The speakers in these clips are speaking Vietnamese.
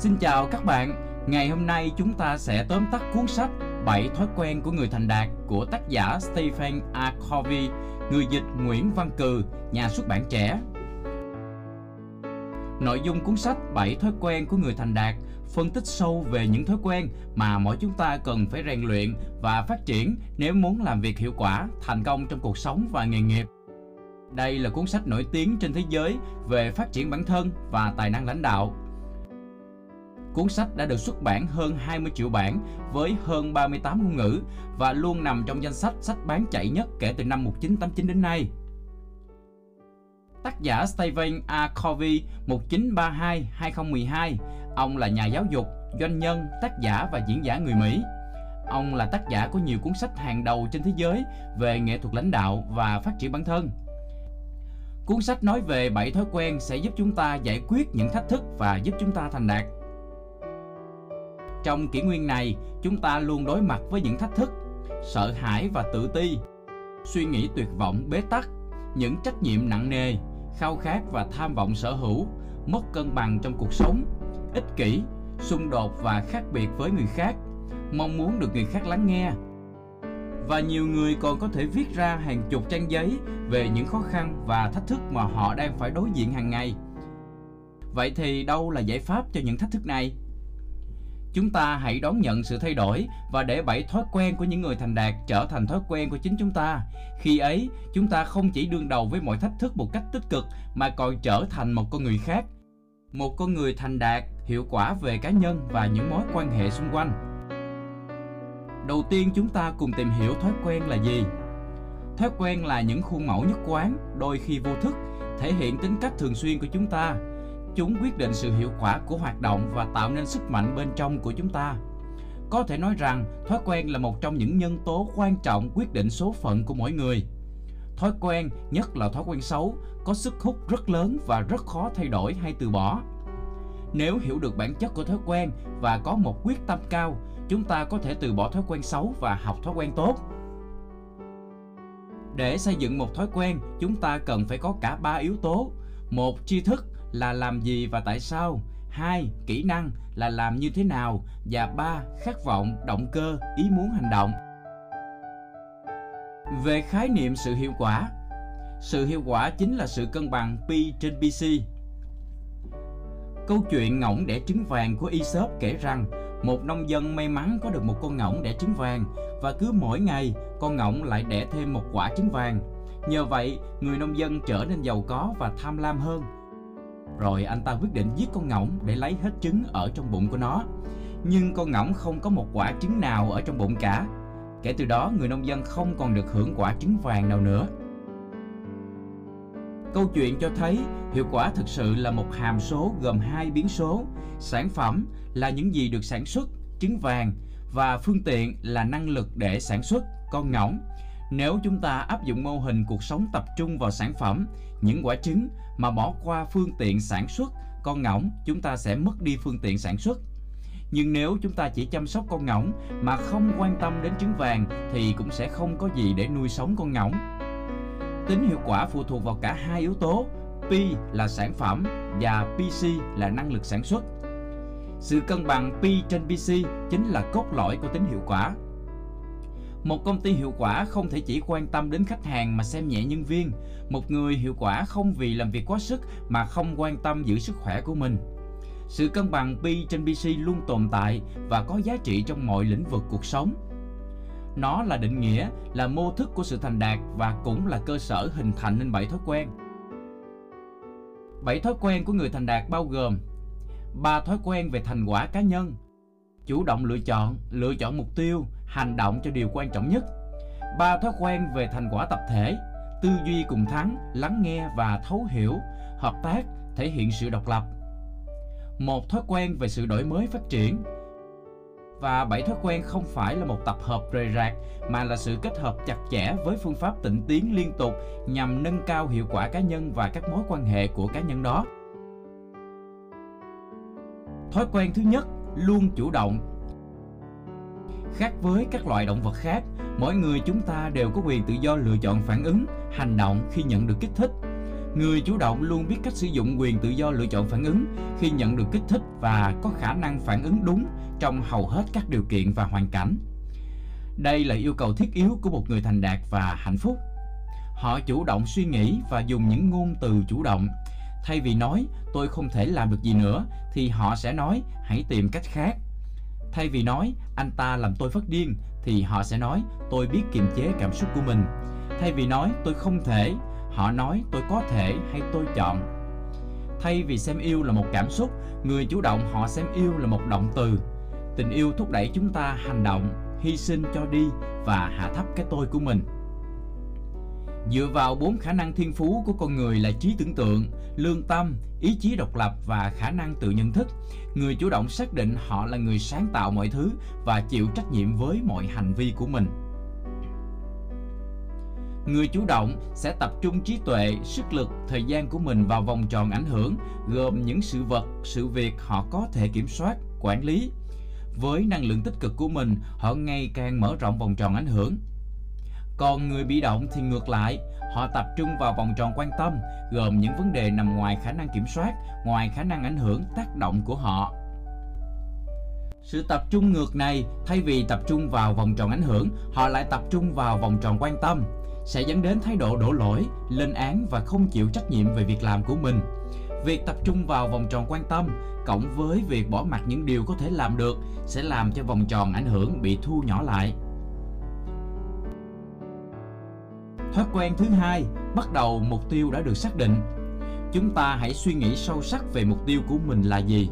Xin chào các bạn, ngày hôm nay chúng ta sẽ tóm tắt cuốn sách 7 thói quen của người thành đạt của tác giả Stephen R. Covey, người dịch Nguyễn Văn Cừ, nhà xuất bản Trẻ. Nội dung cuốn sách 7 thói quen của người thành đạt phân tích sâu về những thói quen mà mỗi chúng ta cần phải rèn luyện và phát triển nếu muốn làm việc hiệu quả, thành công trong cuộc sống và nghề nghiệp. Đây là cuốn sách nổi tiếng trên thế giới về phát triển bản thân và tài năng lãnh đạo. Cuốn sách đã được xuất bản hơn 20 triệu bản với hơn 38 ngôn ngữ và luôn nằm trong danh sách sách bán chạy nhất kể từ năm 1989 đến nay. Tác giả Stephen R. Covey 1932-2012, ông là nhà giáo dục, doanh nhân, tác giả và diễn giả người Mỹ. Ông là tác giả của nhiều cuốn sách hàng đầu trên thế giới về nghệ thuật lãnh đạo và phát triển bản thân. Cuốn sách nói về 7 thói quen sẽ giúp chúng ta giải quyết những thách thức và giúp chúng ta thành đạt. Trong kỷ nguyên này, chúng ta luôn đối mặt với những thách thức, sợ hãi và tự ti, suy nghĩ tuyệt vọng bế tắc, những trách nhiệm nặng nề, khao khát và tham vọng sở hữu, mất cân bằng trong cuộc sống, ích kỷ, xung đột và khác biệt với người khác, mong muốn được người khác lắng nghe. Và nhiều người còn có thể viết ra hàng chục trang giấy về những khó khăn và thách thức mà họ đang phải đối diện hàng ngày. Vậy thì đâu là giải pháp cho những thách thức này? Chúng ta hãy đón nhận sự thay đổi và để 7 thói quen của những người thành đạt trở thành thói quen của chính chúng ta. Khi ấy, chúng ta không chỉ đương đầu với mọi thách thức một cách tích cực mà còn trở thành một con người khác, một con người thành đạt, hiệu quả về cá nhân và những mối quan hệ xung quanh. Đầu tiên, chúng ta cùng tìm hiểu thói quen là gì. Thói quen là những khuôn mẫu nhất quán, đôi khi vô thức, thể hiện tính cách thường xuyên của chúng ta. Chúng quyết định sự hiệu quả của hoạt động và tạo nên sức mạnh bên trong của chúng ta. Có thể nói rằng, thói quen là một trong những nhân tố quan trọng quyết định số phận của mỗi người. Thói quen, nhất là thói quen xấu, có sức hút rất lớn và rất khó thay đổi hay từ bỏ. Nếu hiểu được bản chất của thói quen và có một quyết tâm cao, chúng ta có thể từ bỏ thói quen xấu và học thói quen tốt. Để xây dựng một thói quen, chúng ta cần phải có cả 3 yếu tố. 1. Tri thức là làm gì và tại sao. 2. Kỹ năng là làm như thế nào. Và 3. Khát vọng, động cơ, ý muốn hành động. Về khái niệm sự hiệu quả. Sự hiệu quả chính là sự cân bằng P trên PC. Câu chuyện ngỗng đẻ trứng vàng của Aesop kể rằng một nông dân may mắn có được một con ngỗng đẻ trứng vàng và cứ mỗi ngày con ngỗng lại đẻ thêm một quả trứng vàng. Nhờ vậy, người nông dân trở nên giàu có và tham lam hơn. Rồi anh ta quyết định giết con ngỗng để lấy hết trứng ở trong bụng của nó. Nhưng con ngỗng không có một quả trứng nào ở trong bụng cả. Kể từ đó, người nông dân không còn được hưởng quả trứng vàng nào nữa. Câu chuyện cho thấy, hiệu quả thực sự là một hàm số gồm 2 biến số. Sản phẩm là những gì được sản xuất, trứng vàng, và phương tiện là năng lực để sản xuất, con ngỗng. Nếu chúng ta áp dụng mô hình cuộc sống tập trung vào sản phẩm, những quả trứng, mà bỏ qua phương tiện sản xuất, con ngỗng, chúng ta sẽ mất đi phương tiện sản xuất. Nhưng nếu chúng ta chỉ chăm sóc con ngỗng mà không quan tâm đến trứng vàng thì cũng sẽ không có gì để nuôi sống con ngỗng. Tính hiệu quả phụ thuộc vào cả 2 yếu tố, P là sản phẩm và PC là năng lực sản xuất. Sự cân bằng P trên PC chính là cốt lõi của tính hiệu quả. Một công ty hiệu quả không thể chỉ quan tâm đến khách hàng mà xem nhẹ nhân viên. Một người hiệu quả không vì làm việc quá sức mà không quan tâm giữ sức khỏe của mình. Sự cân bằng P trên PC luôn tồn tại và có giá trị trong mọi lĩnh vực cuộc sống. Nó là định nghĩa, là mô thức của sự thành đạt và cũng là cơ sở hình thành nên 7 thói quen. 7 thói quen của người thành đạt bao gồm 3 thói quen về thành quả cá nhân, chủ động lựa chọn mục tiêu, hành động cho điều quan trọng nhất. 3 thói quen về thành quả tập thể, tư duy cùng thắng, lắng nghe và thấu hiểu, hợp tác, thể hiện sự độc lập. 1 thói quen về sự đổi mới phát triển. Và 7 thói quen không phải là một tập hợp rời rạc mà là sự kết hợp chặt chẽ với phương pháp tịnh tiến liên tục nhằm nâng cao hiệu quả cá nhân và các mối quan hệ của cá nhân đó. Thói quen thứ nhất, luôn chủ động. Khác với các loài động vật khác, mỗi người chúng ta đều có quyền tự do lựa chọn phản ứng, hành động khi nhận được kích thích. Người chủ động luôn biết cách sử dụng quyền tự do lựa chọn phản ứng khi nhận được kích thích và có khả năng phản ứng đúng trong hầu hết các điều kiện và hoàn cảnh. Đây là yêu cầu thiết yếu của một người thành đạt và hạnh phúc. Họ chủ động suy nghĩ và dùng những ngôn từ chủ động. Thay vì nói tôi không thể làm được gì nữa thì họ sẽ nói hãy tìm cách khác. Thay vì nói anh ta làm tôi phát điên thì họ sẽ nói tôi biết kiềm chế cảm xúc của mình. Thay vì nói tôi không thể, họ nói tôi có thể hay tôi chọn. Thay vì xem yêu là một cảm xúc, người chủ động họ xem yêu là một động từ. Tình yêu thúc đẩy chúng ta hành động, hy sinh cho đi và hạ thấp cái tôi của mình. Dựa vào 4 khả năng thiên phú của con người là trí tưởng tượng, lương tâm, ý chí độc lập và khả năng tự nhận thức, người chủ động xác định họ là người sáng tạo mọi thứ và chịu trách nhiệm với mọi hành vi của mình. Người chủ động sẽ tập trung trí tuệ, sức lực, thời gian của mình vào vòng tròn ảnh hưởng, gồm những sự vật, sự việc họ có thể kiểm soát, quản lý. Với năng lượng tích cực của mình, họ ngày càng mở rộng vòng tròn ảnh hưởng. Còn người bị động thì ngược lại, họ tập trung vào vòng tròn quan tâm, gồm những vấn đề nằm ngoài khả năng kiểm soát, ngoài khả năng ảnh hưởng tác động của họ. Sự tập trung ngược này, thay vì tập trung vào vòng tròn ảnh hưởng, họ lại tập trung vào vòng tròn quan tâm, sẽ dẫn đến thái độ đổ lỗi, lên án và không chịu trách nhiệm về việc làm của mình. Việc tập trung vào vòng tròn quan tâm cộng với việc bỏ mặc những điều có thể làm được sẽ làm cho vòng tròn ảnh hưởng bị thu nhỏ lại. Thói quen thứ hai, bắt đầu mục tiêu đã được xác định. Chúng ta hãy suy nghĩ sâu sắc về mục tiêu của mình là gì.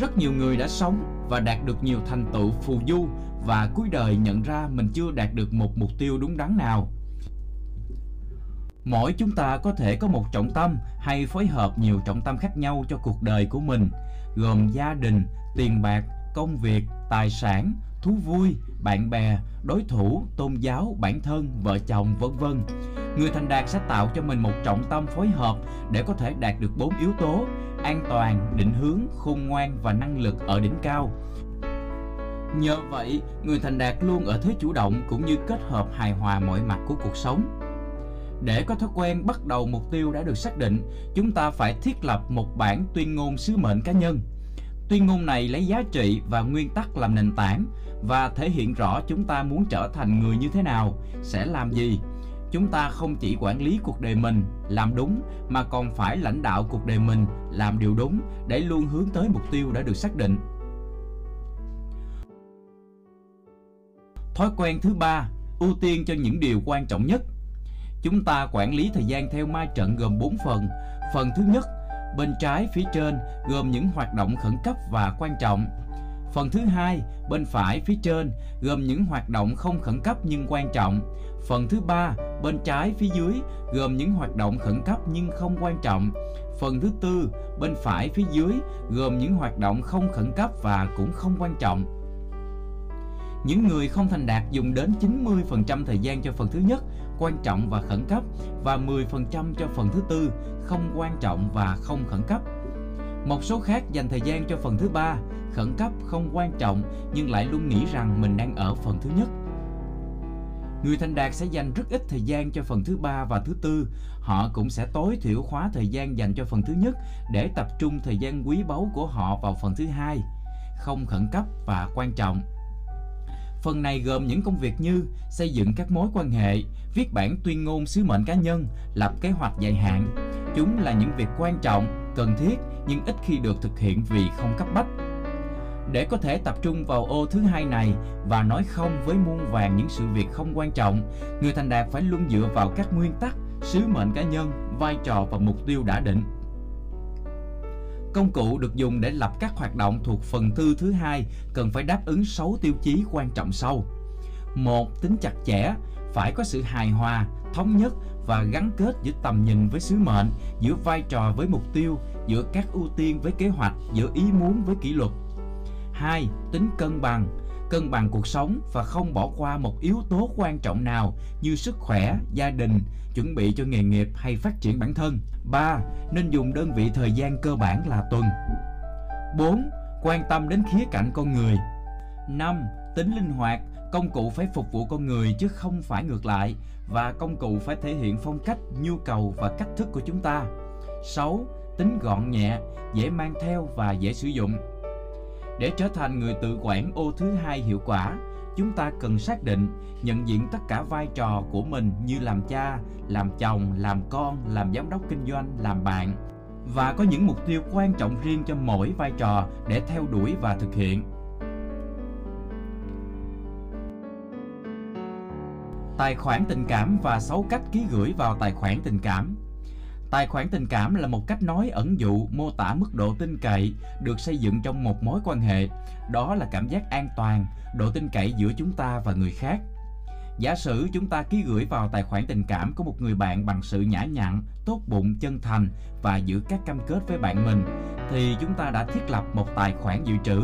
Rất nhiều người đã sống và đạt được nhiều thành tựu phù du và cuối đời nhận ra mình chưa đạt được một mục tiêu đúng đắn nào. Mỗi chúng ta có thể có một trọng tâm hay phối hợp nhiều trọng tâm khác nhau cho cuộc đời của mình, gồm gia đình, tiền bạc, công việc, tài sản, thú vui, bạn bè, đối thủ, tôn giáo, bản thân, vợ chồng, vân vân. Người thành đạt sẽ tạo cho mình một trọng tâm phối hợp để có thể đạt được 4 yếu tố: an toàn, định hướng, khôn ngoan và năng lực ở đỉnh cao. Nhờ vậy, người thành đạt luôn ở thế chủ động cũng như kết hợp hài hòa mọi mặt của cuộc sống. Để có thói quen bắt đầu mục tiêu đã được xác định, chúng ta phải thiết lập một bản tuyên ngôn sứ mệnh cá nhân. Tuyên ngôn này lấy giá trị và nguyên tắc làm nền tảng và thể hiện rõ chúng ta muốn trở thành người như thế nào, sẽ làm gì. Chúng ta không chỉ quản lý cuộc đời mình, làm đúng, mà còn phải lãnh đạo cuộc đời mình, làm điều đúng để luôn hướng tới mục tiêu đã được xác định. Thói quen thứ ba, ưu tiên cho những điều quan trọng nhất. Chúng ta quản lý thời gian theo ma trận gồm 4 phần. Phần thứ nhất, bên trái phía trên gồm những hoạt động khẩn cấp và quan trọng. Phần thứ hai, bên phải phía trên gồm những hoạt động không khẩn cấp nhưng quan trọng. Phần thứ ba, bên trái phía dưới gồm những hoạt động khẩn cấp nhưng không quan trọng. Phần thứ tư, bên phải phía dưới gồm những hoạt động không khẩn cấp và cũng không quan trọng. Những người không thành đạt dùng đến 90% thời gian cho phần thứ nhất, quan trọng và khẩn cấp, và 10% cho phần thứ tư, không quan trọng và không khẩn cấp. Một số khác dành thời gian cho phần thứ ba, khẩn cấp, không quan trọng, nhưng lại luôn nghĩ rằng mình đang ở phần thứ nhất. Người thành đạt sẽ dành rất ít thời gian cho phần thứ ba và thứ tư. Họ cũng sẽ tối thiểu hóa thời gian dành cho phần thứ nhất để tập trung thời gian quý báu của họ vào phần thứ hai, không khẩn cấp và quan trọng. Phần này gồm những công việc như xây dựng các mối quan hệ, viết bản tuyên ngôn sứ mệnh cá nhân, lập kế hoạch dài hạn. Chúng là những việc quan trọng, cần thiết nhưng ít khi được thực hiện vì không cấp bách. Để có thể tập trung vào ô thứ hai này và nói không với muôn vàn những sự việc không quan trọng, người thành đạt phải luôn dựa vào các nguyên tắc, sứ mệnh cá nhân, vai trò và mục tiêu đã định. Công cụ được dùng để lập các hoạt động thuộc phần tư thứ hai cần phải đáp ứng 6 tiêu chí quan trọng sau. 1. Tính chặt chẽ, phải có sự hài hòa, thống nhất và gắn kết giữa tầm nhìn với sứ mệnh, giữa vai trò với mục tiêu, giữa các ưu tiên với kế hoạch, giữa ý muốn với kỷ luật. 2. Tính cân bằng cuộc sống và không bỏ qua một yếu tố quan trọng nào như sức khỏe, gia đình, chuẩn bị cho nghề nghiệp hay phát triển bản thân. 3. Nên dùng đơn vị thời gian cơ bản là tuần. 4. Quan tâm đến khía cạnh con người. 5. Tính linh hoạt, Công cụ phải phục vụ con người chứ không phải ngược lại, và công cụ phải thể hiện phong cách, nhu cầu và cách thức của chúng ta. 6. Tính gọn nhẹ, dễ mang theo và dễ sử dụng. Để trở thành người tự quản ô thứ hai hiệu quả, chúng ta cần xác định, nhận diện tất cả vai trò của mình như làm cha, làm chồng, làm con, làm giám đốc kinh doanh, làm bạn, và có những mục tiêu quan trọng riêng cho mỗi vai trò để theo đuổi và thực hiện. Tài khoản tình cảm và 6 cách ký gửi vào tài khoản tình cảm. Tài khoản tình cảm là một cách nói ẩn dụ mô tả mức độ tin cậy được xây dựng trong một mối quan hệ. Đó là cảm giác an toàn, độ tin cậy giữa chúng ta và người khác. Giả sử chúng ta ký gửi vào tài khoản tình cảm của một người bạn bằng sự nhã nhặn, tốt bụng, chân thành và giữ các cam kết với bạn mình, thì chúng ta đã thiết lập một tài khoản dự trữ.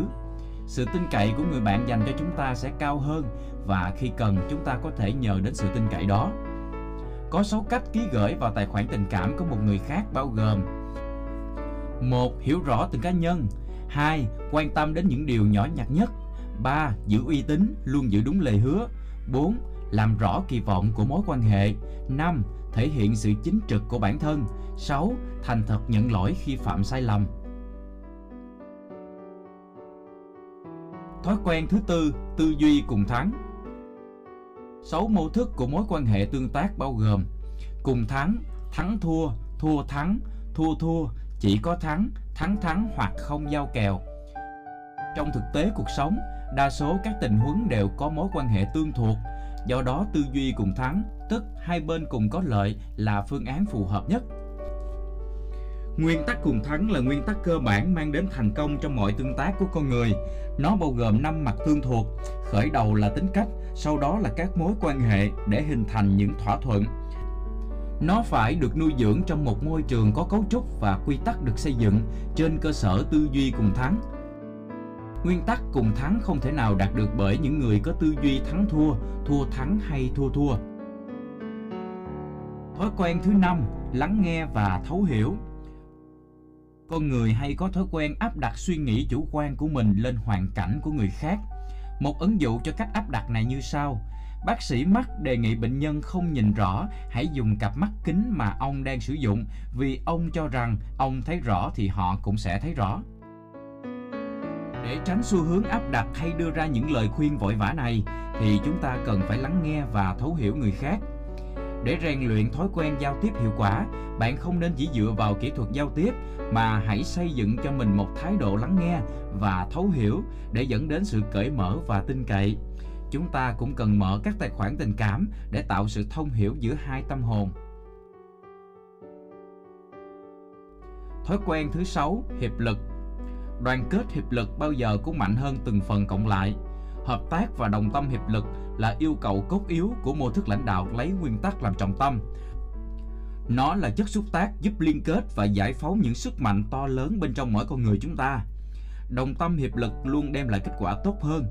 Sự tin cậy của người bạn dành cho chúng ta sẽ cao hơn, và khi cần chúng ta có thể nhờ đến sự tin cậy đó. Có 6 cách ký gửi vào tài khoản tình cảm của một người khác bao gồm: 1. Hiểu rõ từng cá nhân. 2. Quan tâm đến những điều nhỏ nhặt nhất. 3. Giữ uy tín, luôn giữ đúng lời hứa. 4. Làm rõ kỳ vọng của mối quan hệ. 5. Thể hiện sự chính trực của bản thân. 6. Thành thật nhận lỗi khi phạm sai lầm. Thói quen thứ tư, tư duy cùng thắng. 6 mô thức của mối quan hệ tương tác bao gồm: cùng thắng, thắng thua, thua thắng, thua thua, chỉ có thắng thắng hoặc không giao kèo. Trong thực tế cuộc sống, đa số các tình huống đều có mối quan hệ tương thuộc. Do đó tư duy cùng thắng, tức hai bên cùng có lợi, là phương án phù hợp nhất. Nguyên tắc cùng thắng là nguyên tắc cơ bản mang đến thành công trong mọi tương tác của con người. Nó bao gồm 5 mặt tương thuộc, khởi đầu là tính cách, sau đó là các mối quan hệ để hình thành những thỏa thuận. Nó phải được nuôi dưỡng trong một môi trường có cấu trúc và quy tắc được xây dựng trên cơ sở tư duy cùng thắng. Nguyên tắc cùng thắng không thể nào đạt được bởi những người có tư duy thắng thua, thua thắng hay thua thua. Thói quen thứ 5, lắng nghe và thấu hiểu. Con người hay có thói quen áp đặt suy nghĩ chủ quan của mình lên hoàn cảnh của người khác. Một ứng dụ cho cách áp đặt này như sau. Bác sĩ mắt đề nghị bệnh nhân không nhìn rõ, hãy dùng cặp mắt kính mà ông đang sử dụng, vì ông cho rằng ông thấy rõ thì họ cũng sẽ thấy rõ. Để tránh xu hướng áp đặt hay đưa ra những lời khuyên vội vã này, thì chúng ta cần phải lắng nghe và thấu hiểu người khác. Để rèn luyện thói quen giao tiếp hiệu quả, bạn không nên chỉ dựa vào kỹ thuật giao tiếp, mà hãy xây dựng cho mình một thái độ lắng nghe và thấu hiểu để dẫn đến sự cởi mở và tin cậy. Chúng ta cũng cần mở các tài khoản tình cảm để tạo sự thông hiểu giữa hai tâm hồn. Thói quen thứ 6, hiệp lực. Đoàn kết hiệp lực bao giờ cũng mạnh hơn từng phần cộng lại. Hợp tác và đồng tâm hiệp lực là yêu cầu cốt yếu của mô thức lãnh đạo lấy nguyên tắc làm trọng tâm. Nó là chất xúc tác giúp liên kết và giải phóng những sức mạnh to lớn bên trong mỗi con người chúng ta. Đồng tâm hiệp lực luôn đem lại kết quả tốt hơn.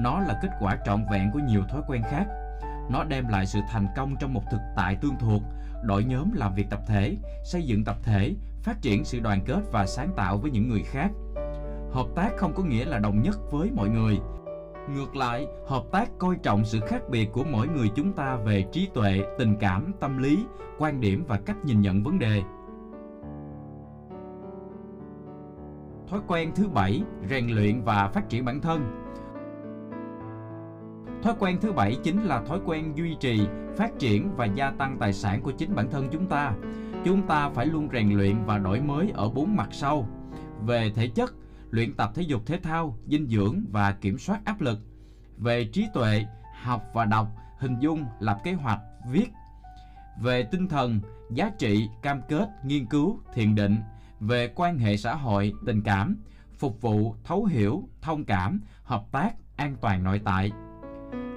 Nó là kết quả trọn vẹn của nhiều thói quen khác. Nó đem lại sự thành công trong một thực tại tương thuộc, đội nhóm làm việc tập thể, xây dựng tập thể, phát triển sự đoàn kết và sáng tạo với những người khác. Hợp tác không có nghĩa là đồng nhất với mọi người. Ngược lại, hợp tác coi trọng sự khác biệt của mỗi người chúng ta về trí tuệ, tình cảm, tâm lý, quan điểm và cách nhìn nhận vấn đề. Thói quen thứ 7, rèn luyện và phát triển bản thân. Thói quen thứ 7 chính là thói quen duy trì, phát triển và gia tăng tài sản của chính bản thân chúng ta. Chúng ta phải luôn rèn luyện và đổi mới ở 4 mặt sau. Về thể chất, luyện tập thể dục thể thao, dinh dưỡng và kiểm soát áp lực. Về trí tuệ, học và đọc, hình dung, lập kế hoạch, viết. Về tinh thần, giá trị, cam kết, nghiên cứu, thiền định. Về quan hệ xã hội, tình cảm, phục vụ, thấu hiểu, thông cảm, hợp tác, an toàn nội tại.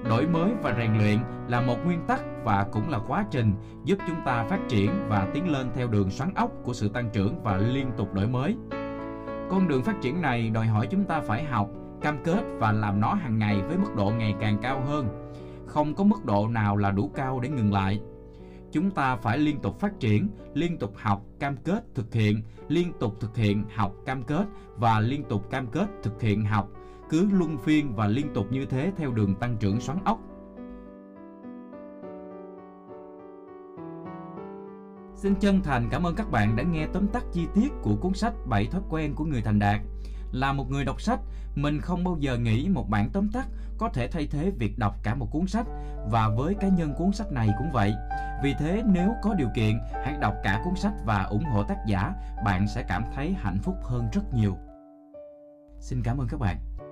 Đổi mới và rèn luyện là một nguyên tắc và cũng là quá trình giúp chúng ta phát triển và tiến lên theo đường xoắn ốc của sự tăng trưởng và liên tục đổi mới. Con đường phát triển này đòi hỏi chúng ta phải học, cam kết và làm nó hàng ngày với mức độ ngày càng cao hơn. Không có mức độ nào là đủ cao để ngừng lại. Chúng ta phải liên tục phát triển, liên tục học, cam kết, thực hiện, liên tục thực hiện, học, cam kết và liên tục cam kết, thực hiện, học. cứ luân phiên và liên tục như thế theo đường tăng trưởng xoắn ốc. Xin chân thành cảm ơn các bạn đã nghe tóm tắt chi tiết của cuốn sách 7 thói quen của người thành đạt. Là một người đọc sách, mình không bao giờ nghĩ một bản tóm tắt có thể thay thế việc đọc cả một cuốn sách, và với cá nhân cuốn sách này cũng vậy. Vì thế nếu có điều kiện, hãy đọc cả cuốn sách và ủng hộ tác giả, bạn sẽ cảm thấy hạnh phúc hơn rất nhiều. Xin cảm ơn các bạn.